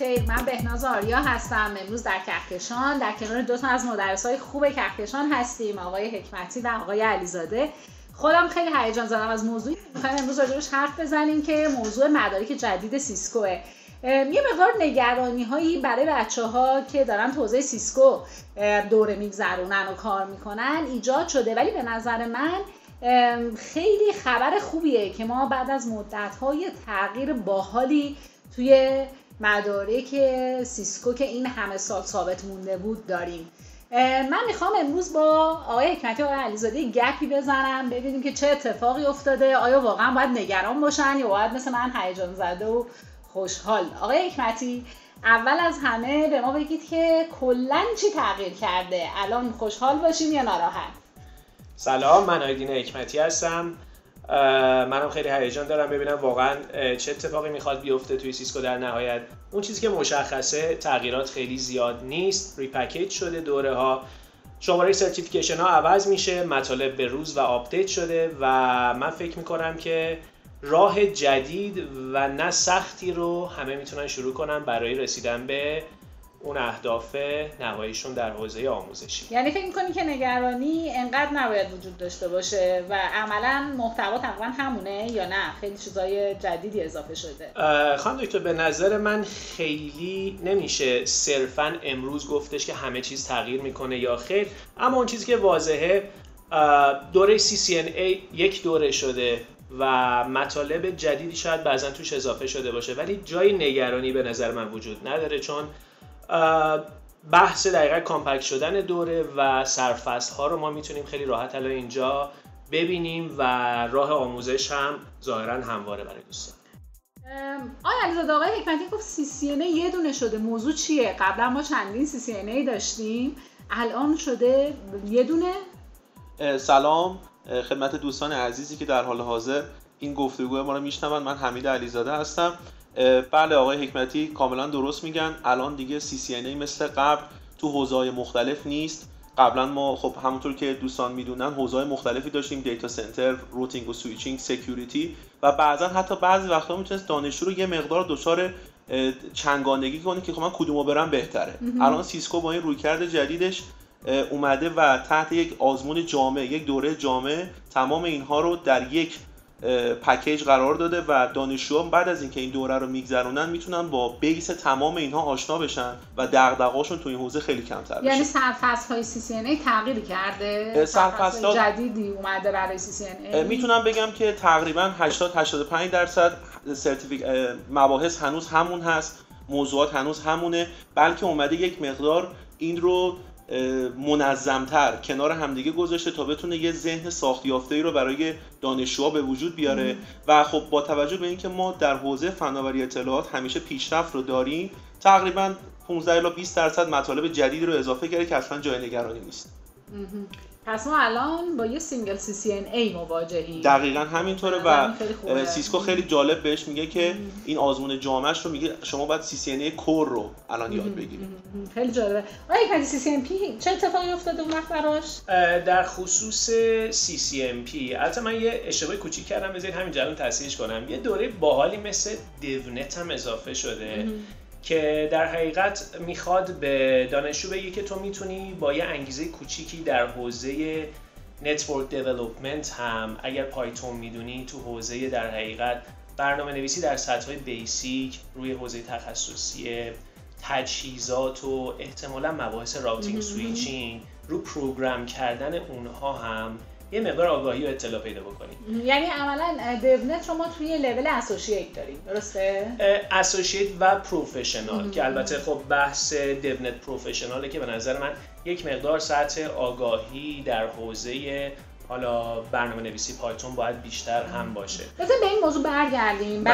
بخیر، من بهناز آریا هستم. امروز در کهکشان در کنار دو تا از مدرسای خوب کهکشان هستیم، آقای حکمتی و آقای علیزاده. خودم خیلی هیجان زدم از موضوعی که می‌خوایم امروز راجعش حرف بزنیم که موضوع مدارک جدید سیسکوه. یه مقدار نگرانی‌هایی برای بچه‌ها که دارن تو حوزه سیسکو دوره می‌گذرونن و کار می‌کنن ایجاد شده، ولی به نظر من خیلی خبر خوبیه که ما بعد از مدت‌های تغییر باحالی توی مدارک سیسکو که این همه سال ثابت مونده بود داریم. من میخوام امروز با آقای حکمتی و آقای علیزاده گپی بزنم، ببینیم که چه اتفاقی افتاده، آیا واقعا باید نگران باشن یا باید مثل من هیجان زده و خوشحال. آقای حکمتی، اول از همه به ما بگید که کلاً چی تغییر کرده، الان خوشحال باشیم یا ناراحت؟ سلام، من آیدین حکمتی هستم. منم خیلی هیجان دارم ببینم واقعا چه اتفاقی میخواد بیفته توی سیسکو. در نهایت اون چیزی که مشخصه تغییرات خیلی زیاد نیست، ریپکیج شده دوره ها، شماره سرتیفیکیشن ها عوض میشه، مطالب به روز و آپدیت شده و من فکر میکنم که راه جدید و نه سختی رو همه میتونن شروع کنن برای رسیدن به اون اهداف نهاییشون در حوزه آموزشی. یعنی فکر می‌کنی که نگرانی انقدر نباید وجود داشته باشه و عملاً محتوا تقریباً همونه یا نه خیلی چیزای جدیدی اضافه شده؟ خانم دکتر، به نظر من خیلی نمیشه صرفاً امروز گفتش که همه چیز تغییر میکنه یا خیر، اما اون چیزی که واضحه دوره CCNA یک دوره شده و مطالب جدیدی شاید بعضاً توش اضافه شده باشه، ولی جای نگرانی به نظر من وجود نداره، چون بحث دقیقا کامپکت شدن دوره و سرفصل ها رو ما میتونیم خیلی راحت الان اینجا ببینیم و راه آموزش هم ظاهرا همواره برای دوستان. آیا علیزاده، آقای حکمتی گفت CCNA یه دونه شده، موضوع چیه؟ قبلا ما چندین CCNA داشتیم، الان شده یه دونه؟ سلام خدمت دوستان عزیزی که در حال حاضر این گفتگو ما رو میشنون، من حمید علیزاده هستم. بله آقای حکمتی کاملا درست میگن، الان دیگه CCNA مثل قبل تو حوزه‌های مختلف نیست. قبلا ما خب همونطور که دوستان میدونن حوزه‌های مختلفی داشتیم، دیتا سنتر، روتینگ و سویچینگ، سکیوریتی و بعضا حتی بعضی وقتا میتونست دانشجو رو یه مقدار دچار چنگاندگی کنه که خب من کدومو برم بهتره. الان سیسکو با این رویکرد جدیدش اومده و تحت یک آزمون جامع، یک دوره جامع، تمام اینها رو در یک پکیج قرار داده و دانشجوها بعد از اینکه این دوره رو میگذرونن میتونن با بیس تمام اینها آشنا بشن و دغدغه‌شون تو این حوزه خیلی کمتر بشه. یعنی سرفصل‌های CCNA تغییر کرده، سرفصل جدیدی اومده برای CCNA. میتونم بگم که تقریبا 80-85% مباحث هنوز همون هست، موضوعات هنوز همونه، بلکه اومده یک مقدار این رو منظمتر کنار همدیگه گذاشته تا بتونه یه ذهن ساختیافته‌ای رو برای دانشجوها به وجود بیاره و خب با توجه به اینکه ما در حوزه فناوری اطلاعات همیشه پیشرفت رو داریم، تقریباً 15-20% مطالب جدید رو اضافه کرده که اصلا جای نگرانی نیست. پس ما الان با یه سینگل CCNA مواجهیم. دقیقاً همینطوره و خیلی سیسکو خیلی جالب بهش میگه که این آزمون جامعش رو میگه شما باید CCNA کور رو الان یاد بگیرید. خیلی جالبه. آیا CCNP چه اتفاقی افتاده اون وقت براش؟ در خصوص CCNP البته من یه اشتباه کوچیک کردم، بذارید همینجا رو تصحیحش کنم. یه دوره باحالی مثل DevNet هم اضافه شده که در حقیقت میخواد به دانشجو بگه که تو میتونی با یه انگیزه کوچیکی در حوزه نتورک دیولپمنت هم، اگر پایتون میدونی، تو حوزه در حقیقت برنامه نویسی در سطح بیسیک، روی حوزه تخصصی تجهیزات و احتمالا مباحث راوتینگ سویچینگ، رو پروگرام کردن اونها هم یه مقدار آگاهی و اطلاع پیدا بکنید. یعنی عملاً DevNet رو ما توی لول اسوشییت داریم، درسته؟ اسوشییت و پروفشنال که البته خب بحث DevNet پروفشناله که به نظر من یک مقدار سطح آگاهی در حوزه حالا برنامه نویسی پایتون باید بیشتر هم باشه. مثلا به این موضوع برگردیم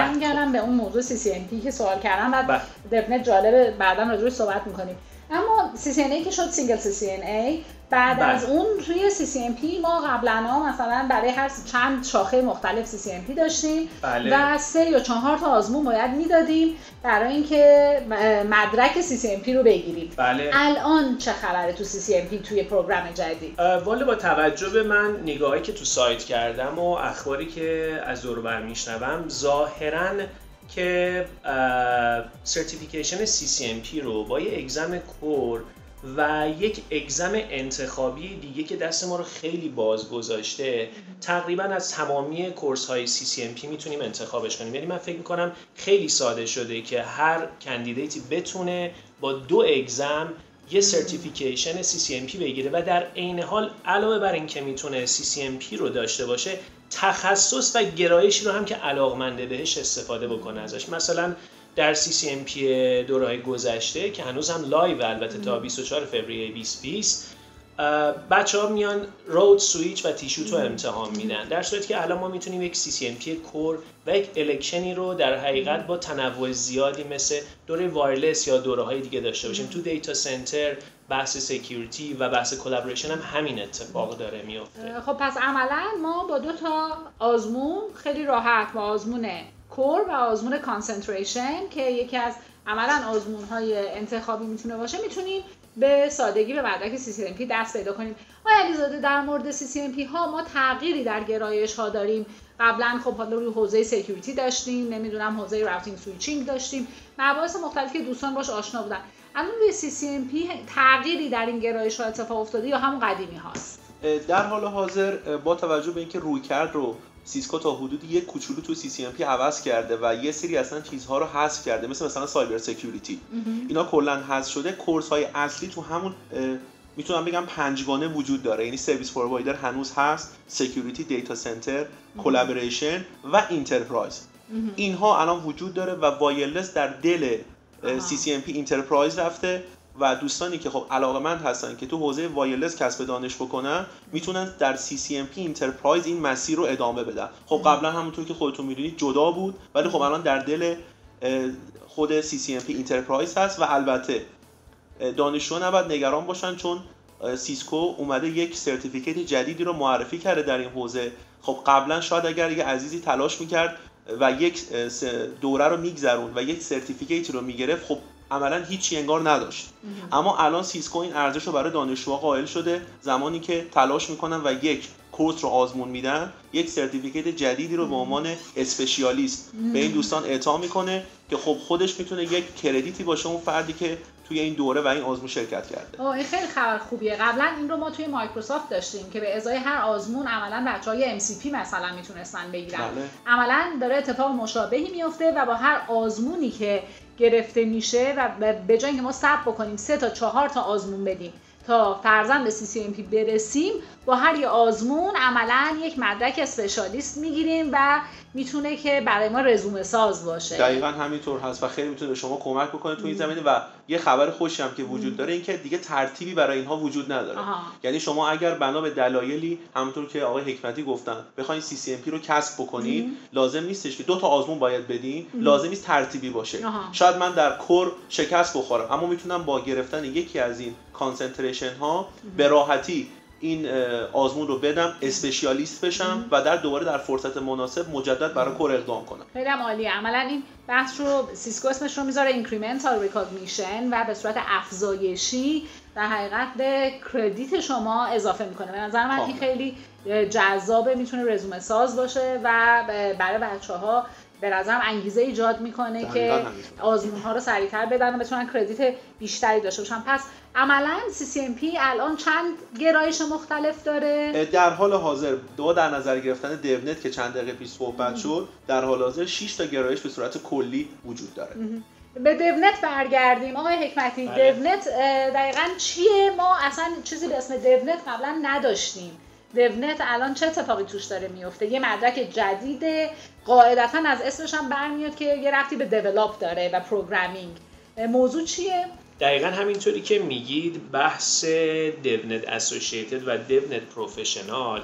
به اون موضوع CCNP که سوال کردم، بعد DevNet جالبه بعداً راجعش صحبت می‌کنیم. اما CCNA که شد سینگل CCNA، بعد از اون روی CCNP ما قبلا مثلا برای هر چند شاخه مختلف CCNP داشتیم و 3 یا 4 تا آزمون باید میدادیم برای اینکه مدرک CCNP رو بگیریم. الان چه خبره تو CCNP توی پروگرام جدید؟ والا با توجه به من نگاهی که تو سایت کردم و اخباری که از دور بر میشنوم، ظاهرا که سرتیفیکیشن CCNP رو با یه اگزم کور و یک اگزم انتخابی دیگه که دست ما رو خیلی باز گذاشته، تقریبا از تمامی کورس های CCNP میتونیم انتخابش کنیم. یعنی من فکر میکنم خیلی ساده شده که هر کندیدیتی بتونه با دو اگزم یه سرتیفیکیشن CCNP بگیره و در عین حال علاوه بر این که میتونه CCNP رو داشته باشه، تخصص و گرایشی رو هم که علاقمنده بهش استفاده بکنه ازش. مثلا در CCNP دورهای گذشته که هنوز هم لایو البته تا 24 فوریه 2020 بچه‌ها میان رود سویچ و تیشوت رو امتحان میدن، در صورتی که الان ما میتونیم یک CCNP کور و یک الکشنی رو در حقیقت با تنوع زیادی مثل دوره وایرلس یا دوره‌های دیگه داشته باشیم. تو دیتا سنتر بحث سکیوریتی و بحث کلابریشن هم همین اتفاق داره میفته. خب پس عملاً ما با دو تا آزمون خیلی راحت، با آزمون کور و آزمون کانسنتریشن که یکی از عملاً آزمون‌های انتخابی میتونه باشه، میتونیم به سادگی به مدرک CCNP دست پیدا کنیم. آقای علیزاده، در مورد CCNP ها ما تغییری در گرایش ها داریم؟ قبلا خب حالا روی حوزه سکیوریتی داشتیم، نمیدونم حوزه راوتینگ سویچینگ داشتیم، مباحث مختلفی که دوستان باش آشنا بودن. الان روی CCNP تغییری در این گرایش ها اتفاق افتاده یا همون قدیمی هاست؟ در حال حاضر با توجه به اینکه رویکرد رو سیسکو تا حدود یک کوچولو تو CCNP عوض کرده و یه سری اصلا چیزها رو حذف کرده، مثلا سایبر سکیوریتی، اینا کلا حذف شده. کورس های اصلی تو همون میتونم بگم پنجگانه وجود داره، یعنی سرویس پرووایدر هنوز هست، سکیوریتی، دیتا سنتر، کلابریشن و انترپرایز. اینها الان وجود داره و وایرلس در دل CCNP انترپرایز رفته و دوستانی که خب علاقمند هستن که تو حوزه وایرلس کسب دانش بکنن میتونن در CCNP انترپرایز این مسیر رو ادامه بدن. خب قبلا همونطور که خودتون میدونید جدا بود، ولی خب الان در دل خود CCNP انترپرایز هست و البته دانشجوها نباید نگران باشن چون سیسکو اومده یک سرتیفیکیت جدیدی رو معرفی کرده در این حوزه. خب قبلا شاید اگر یه عزیزی تلاش میکرد و یک دوره رو میگذرون و یک سرتیفیکیت رو میگرفت، خب عملاً هیچی انگار نداشت. اما الان سیسکو این ارزش رو برای دانشجوها قائل شده، زمانی که تلاش میکنن و یک کورس رو آزمون میدن، یک سرتیفیکیت جدیدی رو به عنوان اسپشیالیست به این دوستان اعطا میکنه که خب خودش میتونه یک کردیتی باشه اون فردی که توی این دوره و این آزمون شرکت کرده. اوه این خیلی خبر خوبیه. قبلا این رو ما توی مایکروسافت داشتیم که به ازای هر آزمون عملاً بچهای MCP مثلا میتونستان بگیرن. عملاً داره اتفاق مشابهی میفته و با هر آزمونی که گرفته میشه و به جای اینکه ما صبر بکنیم 3 تا 4 تا آزمون بدیم تا فرضاً به CCNP برسیم، با هر یه آزمون عملاً یک مدرک اسپشیالیست میگیریم و میتونه که برای ما رزومه ساز باشه. دقیقاً همینطور هست و خیلی میتونه به شما کمک بکنه تو این زمینه. و یه خبر خوشی هم که وجود داره این که دیگه ترتیبی برای اینها وجود نداره. یعنی شما اگر بنا به دلایلی همونطور که آقای حکمتی گفتن بخواید CCNP رو کسب بکنید، لازم نیستش که 2 تا آزمون باید بدین، لازم نیست ترتیبی باشه. شاید من در کور شکست بخورم، اما میتونم با گرفتن یکی از این کانسنتریشن ها به راحتی این آزمون رو بدم، اسپشیالیست بشم و در دوباره در فرصت مناسب مجدد برای کور اقدام کنم. خیلی عالیه. عملاً این بحث رو سیسکو اسمش رو میذاره اینکریمنتال ریکگنیشن و به صورت افزایشی در حقیقت به کردیت شما اضافه میکنه. به نظر من این خیلی جذابه، میتونه رزومه ساز باشه و برای بچه‌ها به نظرم انگیزه ایجاد میکنه که آزمون‌ها رو سریع‌تر بدن و بتونن کردیت بیشتری داشته باشن. پس عملاً CCNP الان چند گرایش مختلف داره؟ در حال حاضر در نظر گرفتن دیونت که چند دقیقه پیش صحبت شد، در حال حاضر 6 تا گرایش به صورت کلی وجود داره. به دیونت برگردیم. آقای حکمتی، دیونت دقیقاً چیه؟ ما اصلاً چیزی به اسم دیونت قبلاً نداشتیم. دیونت الان چه اتفاقی توش داره میفته؟ یه مدرک جدیده، قاعدتاً از اسمش هم برمیاد که یه ربطی به دیولاپ داره و پروگرامینگ. موضوع چیه؟ دقیقاً همینطوری که میگید، بحث دیونت اسوسییتد و دیونت پروفشنال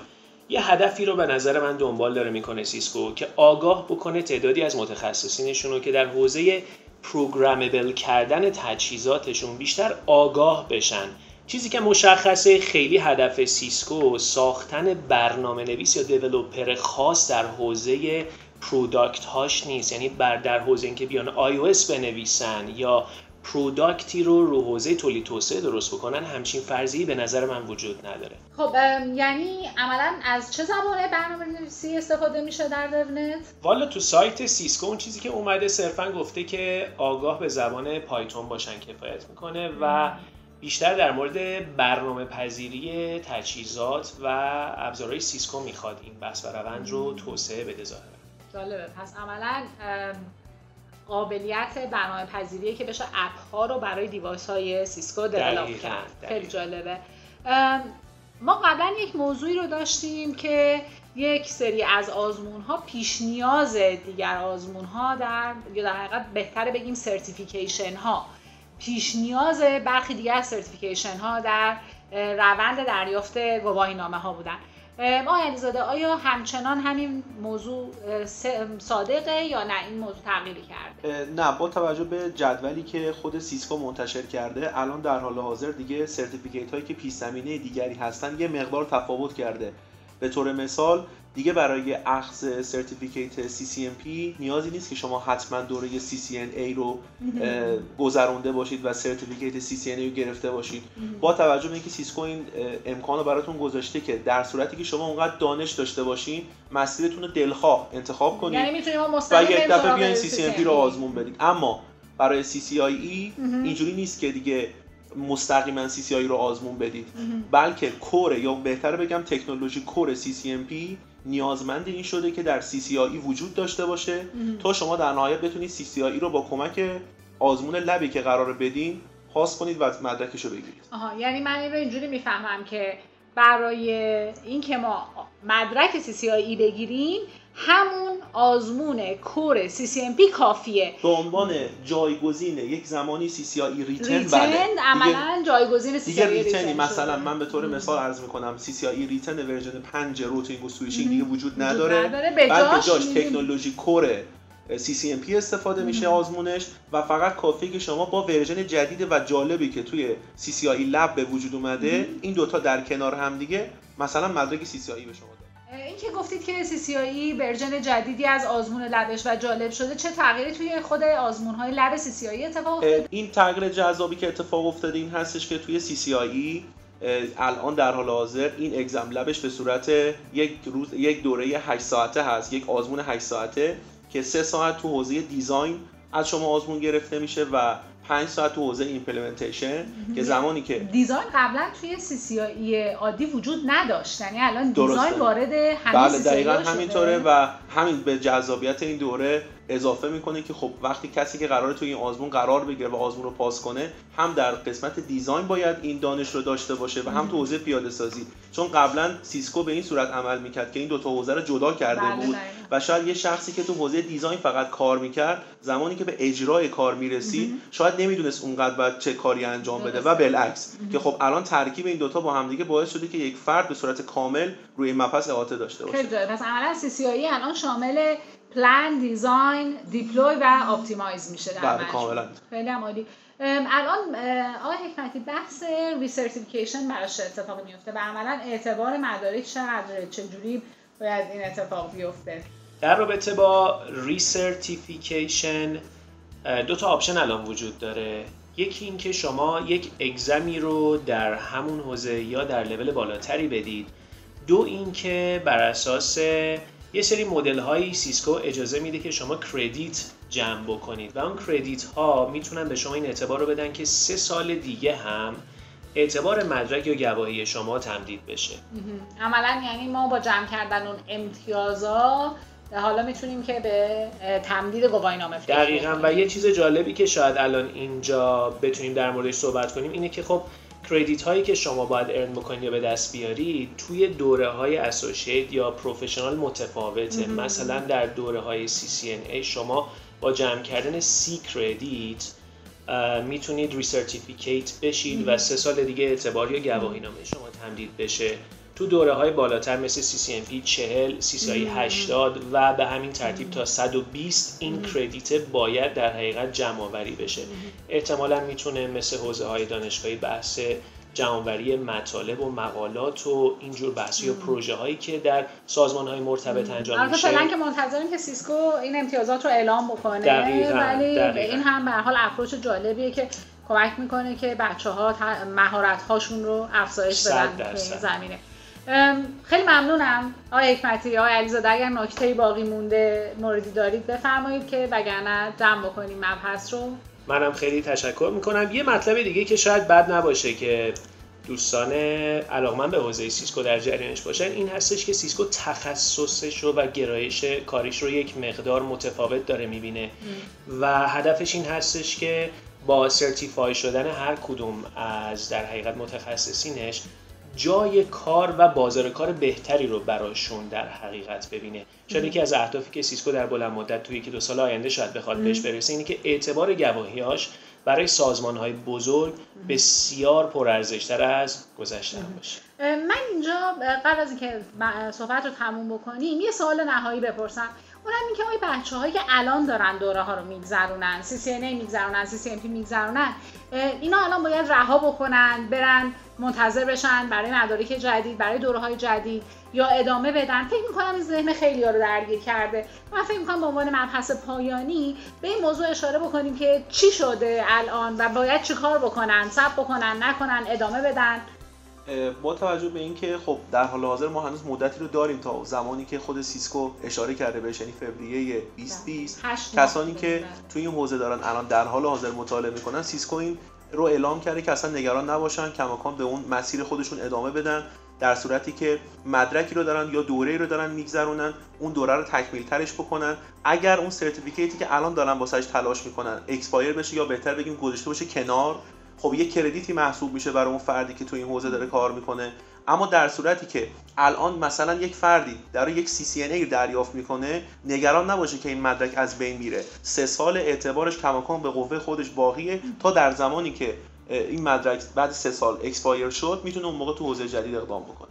یه هدفی رو به نظر من دنبال داره میکنه سیسکو که آگاه بکنه تعدادی از متخصصینشون رو که در حوزه پروگرامبل کردن تجهیزاتشون بیشتر آگاه بشن. چیزی که مشخصه خیلی هدف سیسکو ساختن برنامه نویس یا دیولوپر خاص در حوزه پروداکت هاش نیست. یعنی در حوزه اینکه بیان iOS بنویسن یا پروداکتی رو حوزه تولید توسعه درست بکنن، همچین فرضیه‌ای به نظر من وجود نداره. خب یعنی عملاً از چه زبانه برنامه‌نویسی استفاده میشه در دونت؟ والا تو سایت سیسکو اون چیزی که اومده صرفاً گفته که آگاه به زبان پایتون باشن کفایت میکنه و بیشتر در مورد برنامه پذیری تجهیزات و ابزارهای سیسکو میخواد این بحث و روند رو توسعه بده ظاهرا. جالبه. پس عملاً قابلیت برنامه پذیریه که بشه اپ ها رو برای دیوایس های سیسکو دیولاپ کرد. خیلی جالبه. ما قبلا یک موضوعی رو داشتیم که یک سری از آزمون ها پیش نیاز دیگر آزمون ها در حقیقت بهتره بگیم سرتیفیکیشن ها پیش نیاز برخی دیگر سرتیفیکیشن ها در روند دریافت گواهی نامه ها بودن. آقای علیزاده، آیا همچنان همین موضوع صادقه یا نه این موضوع تغییری کرده؟ نه، با توجه به جدولی که خود سیسکو منتشر کرده الان در حال حاضر دیگه سرتیفیکیت هایی که پیش زمینه دیگری هستن یه مقدار تفاوت کرده. به طور مثال دیگه برای اخذ سرتیفیکیت CCNP نیازی نیست که شما حتما دوره CCNA رو گذرونده باشید و سرتیفیکیت CCNA رو گرفته باشید. با توجه به اینکه سیسکو این امکان رو براتون گذاشته که در صورتی که شما اونقدر دانش داشته باشین مسیرتون رو دلخواه انتخاب کنید، یعنی میتونید و یک دفعه بیاین CCNP رو آزمون بدید. اما برای CCIE اینجوری نیست که دیگه مستقیما CCIE رو آزمون بدید، بلکه کور یا بهتر بگم تکنولوژی کور CCNP نیازمند این شده که در CCIE وجود داشته باشه تا شما در نهایت بتونید CCIE رو با کمک آزمون لبی که قرار بدین پاس کنید و مدرکش رو بگیرید. آها، یعنی من این رو اینجوری میفهمم که برای این که ما مدرک CCIE بگیریم همون آزمون کور CCNP کافیه. به عنوان جایگزین یک زمانی CCIE ریتن، بله، عملاً جایگزین CCIE ریتن. مثلا من به طور مثال عرض می‌کنم CCIE ریتن ورژن 5 روتینگ و سویچینگ دیگه وجود نداره. به جاش تکنولوژی کور CCNP استفاده میشه آزمونش و فقط کافیه که شما با ورژن جدید و جالبی که توی CCIE لب به وجود اومده این دوتا در کنار هم دیگه مثلا مدرک CCIE به شما ده. این که گفتید که CCIE ورژن جدیدی از آزمون لبش و جالب شده، چه تغییری توی خود آزمون‌های لب CCIE اتفاق افتاده؟ این تغییر جذابی که اتفاق افتاده این هستش که توی CCIE الان در حال حاضر این اگزم لبش به صورت یک دوره 8 ساعته هست، یک آزمون 8 ساعته که 3 ساعت تو حوزه دیزاین از شما آزمون گرفته میشه و 5 ساعت تو حوزه ایمپلمنتیشن که زمانی که دیزاین قبلا توی CCIE عادی وجود نداشت، یعنی الان دیزاین وارد همین CCIE شده. بله دقیقاً همینطوره و همین به جذابیت این دوره اضافه میکنه که خب وقتی کسی که قراره توی این آزمون قرار بگیره و آزمون رو پاس کنه هم در قسمت دیزاین باید این دانش رو داشته باشه و هم تو حوزه پیاده سازی، چون قبلا سیسکو به این صورت عمل میکرد که این دو تا حوزه رو جدا کرده بود و شاید یه شخصی که تو حوزه دیزاین فقط کار میکرد زمانی که به اجرای کار میرسید شاید نمیدونست اونقدر باید چه کاری انجام بده و بالعکس که خب الان ترکیب این دو تا با هم دیگه باعث شده که یک فرد به صورت کامل روی مبحث احاطه داشته باشه. پس عملا CCIE الان شامل پلان، دیزاین، دیپلوی و اپتیمایز میشه در مجموع. کاملا. خیلی عالی. الان آقای حکمتی بحث ریسرتیفیکیشن براش اتفاق میفته و عملا اعتبار مدارک چقدره؟ چجوری باید این اتفاق بیفته؟ در رابطه با ریسرتیفیکیشن دو تا آپشن الان وجود داره. یکی این که شما یک اگزمی رو در همون حوزه یا در لول بالاتری بدید. دو این که بر اساس یه سری مدل های سیسکو اجازه میده که شما کردیت جمع بکنید و اون کردیت ها میتونن به شما این اعتبار رو بدن که 3 سال دیگه هم اعتبار مدرک یا گواهی شما تمدید بشه. عملا یعنی ما با جمع کردن اون امتیازا حالا میتونیم که به تمدید گواهی نامه فکر کنیم. دقیقاً. و یه چیز جالبی که شاید الان اینجا بتونیم در موردش صحبت کنیم اینه که خب کردیت هایی که شما باید ارن بکنید یا به دست بیارید توی دوره های اسوشییت یا پروفشنال متفاوته. مثلا در دوره های CCNA شما با جمع کردن 30 کردیت میتونید ریسرتیفیکیت بشید و 3 سال دیگه اعتبار یا گواهی نامه شما تمدید بشه. تو دوره های بالاتر مثل CCNP 40، CCIE 80 و به همین ترتیب تا 120 این کردیت باید در حقیقت جمع آوری بشه. احتمالاً میتونه مثل حوزه های دانشگاهی بحث جمع‌آوری مطالب و مقالات و اینجور بحثی و پروژه هایی که در سازمان‌های مرتبط انجام میشه. فعلا که منتظریم که سیسکو این امتیازات رو اعلام بکنه. دقیقاً. ولی دقیقاً. این هم به هر حال اپروچ جالبیه که کمک میکنه که بچه‌ها مهارت هاشون رو افزایش بدن در زمینه. خیلی ممنونم آقای حکمتی، آقای علیزاده. اگر نکته‌ای باقی مونده موردی دارید بفرمایید که وگرنه جمع بکنیم مبحث رو. منم خیلی تشکر میکنم. یه مطلب دیگه که شاید بد نباشه که دوستان علاقه‌مند به حوزه سیسکو در جریانش باشن این هستش که سیسکو تخصصش رو و گرایش کاریش رو یک مقدار متفاوت داره میبینه و هدفش این هستش که با سرتیفای شدن هر کدوم از در حقیقت متخصصینش جای کار و بازار کار بهتری رو براشون در حقیقت ببینه. شاید یکی از اهدافی که سیسکو در بلند مدت توی 1-2 سال آینده شاید بخواد بهش برسه اینه که اعتبار گواهیاش برای سازمان‌های بزرگ بسیار پرارزش‌تر از گذشته باشه. من اینجا قبل از اینکه صحبت رو تموم بکنیم یه سوال نهایی بپرسم. اونم این که آیا بچه‌هایی که الان دارن دوره ها رو میگذرونن، CCNA میگذرونن، CCNP میگذرونن، اینا الان باید رها بکنن، برن منتظر بشن برای مدارک جدید، برای دوره‌های جدید یا ادامه بدن؟ فکر می‌کنم این ذهن خیلی‌ها رو درگیر کرده. من فکر می‌کنم به عنوان مبحث پایانی به این موضوع اشاره بکنیم که چی شده الان و باید چیکار بکنن، صبر بکنن، نکنن، ادامه بدن. با توجه به اینکه خب در حال حاضر ما هنوز مدتی رو داریم تا زمانی که خود سیسکو اشاره کرده بهش، یعنی فوریه 2020، کسانی که توی این حوزه دارن الان در حال حاضر مطالعه می‌کنن، سیسکو این رو اعلام کرده که اصلا نگران نباشن، کماکان به اون مسیر خودشون ادامه بدن. در صورتی که مدرکی رو دارن یا دوره‌ای رو دارن میگذرونن، اون دوره رو تکمیل ترش بکنن. اگر اون سرتیفیکیتی که الان دارن واسش تلاش میکنن اکسپایر بشه یا بهتر بگیم گذشته بشه کنار، خب یه کردیتی محسوب میشه برای اون فردی که تو این حوزه داره کار میکنه. اما در صورتی که الان مثلا یک فردی داره یک CCNA دریافت میکنه، نگران نباشه که این مدرک از بین میره. 3 سال اعتبارش کماکان به قوه خودش باقیه تا در زمانی که این مدرک بعد 3 سال اکسپایر شد میتونه اون موقع تو حوزه جدید اقدام بکنه.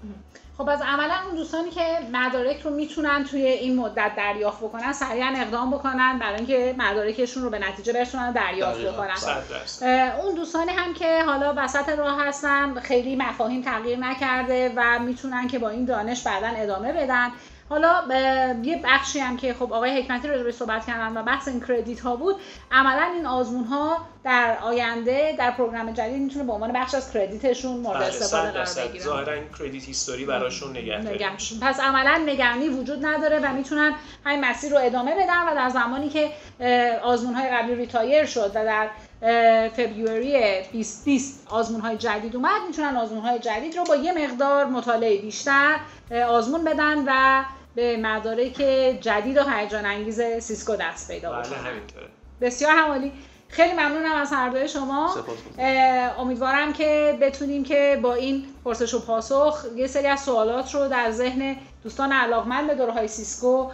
خب از عملا اون دوستانی که مدارک رو میتونن توی این مدت دریافت بکنن سریعا اقدام بکنن برای اینکه مدارکشون رو به نتیجه برسونن و دریافت بکنن. اون دوستانی هم که حالا وسط راه هستن، خیلی مفاهیم تغییر نکرده و میتونن که با این دانش بعدا ادامه بدن. حالا یه بخشی هم که خب آقای حکمتی رو روی صحبت کردن و بحث این کردیت ها بود، عملا این آزمون ها در آینده در پروگرام جدید میتونه به عنوان بخش از کردیتشون مورد استفاده قرار بگیره. ظاهرا کردیت هیستوری براشون نگه میشه. پس عملا نگرانی وجود نداره و میتونن همین مسیر رو ادامه بدن و در زمانی که آزمون های قبلی ریتایر شد و در فوریه 2020 آزمون‌های جدید اومد، میتونن آزمون‌های جدید رو با یه مقدار مطالعه بیشتر آزمون بدن و به مدارک جدید و هیجان انگیز سیسکو دست پیدا بکنن. بله همینطوره. بسیار همالی. خیلی ممنونم از هر دوی شما. امیدوارم که بتونیم که با این پرسش و پاسخ یه سری از سوالات رو در ذهن دوستان علاقمند به دوره‌های سیسکو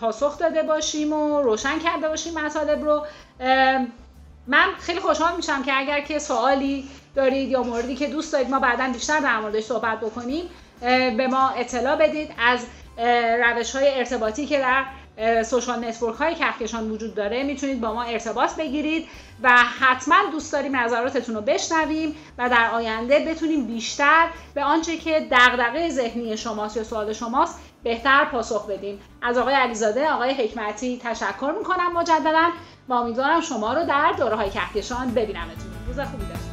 پاسخ داده باشیم و روشن کرده باشیم مطالب رو. من خیلی خوشحال میشم که اگر که سوالی دارید یا موردی که دوست دارید ما بعداً بیشتر در موردش صحبت بکنیم به ما اطلاع بدید. از روش‌های ارتباطی که در سوشال نتورک‌های کهکشان وجود داره میتونید با ما ارتباط بگیرید و حتما دوست داریم نظراتتون رو بشنویم و در آینده بتونیم بیشتر به آنچه که دغدغه ذهنی شماست یا سوال شماست بهتر پاسخ بدیم. از آقای علیزاده، آقای حکمتی تشکر می‌کنم مجدداً و امیدوارم شما رو در دوره‌های کهکشان ببینمتون. روز خوبی داشته.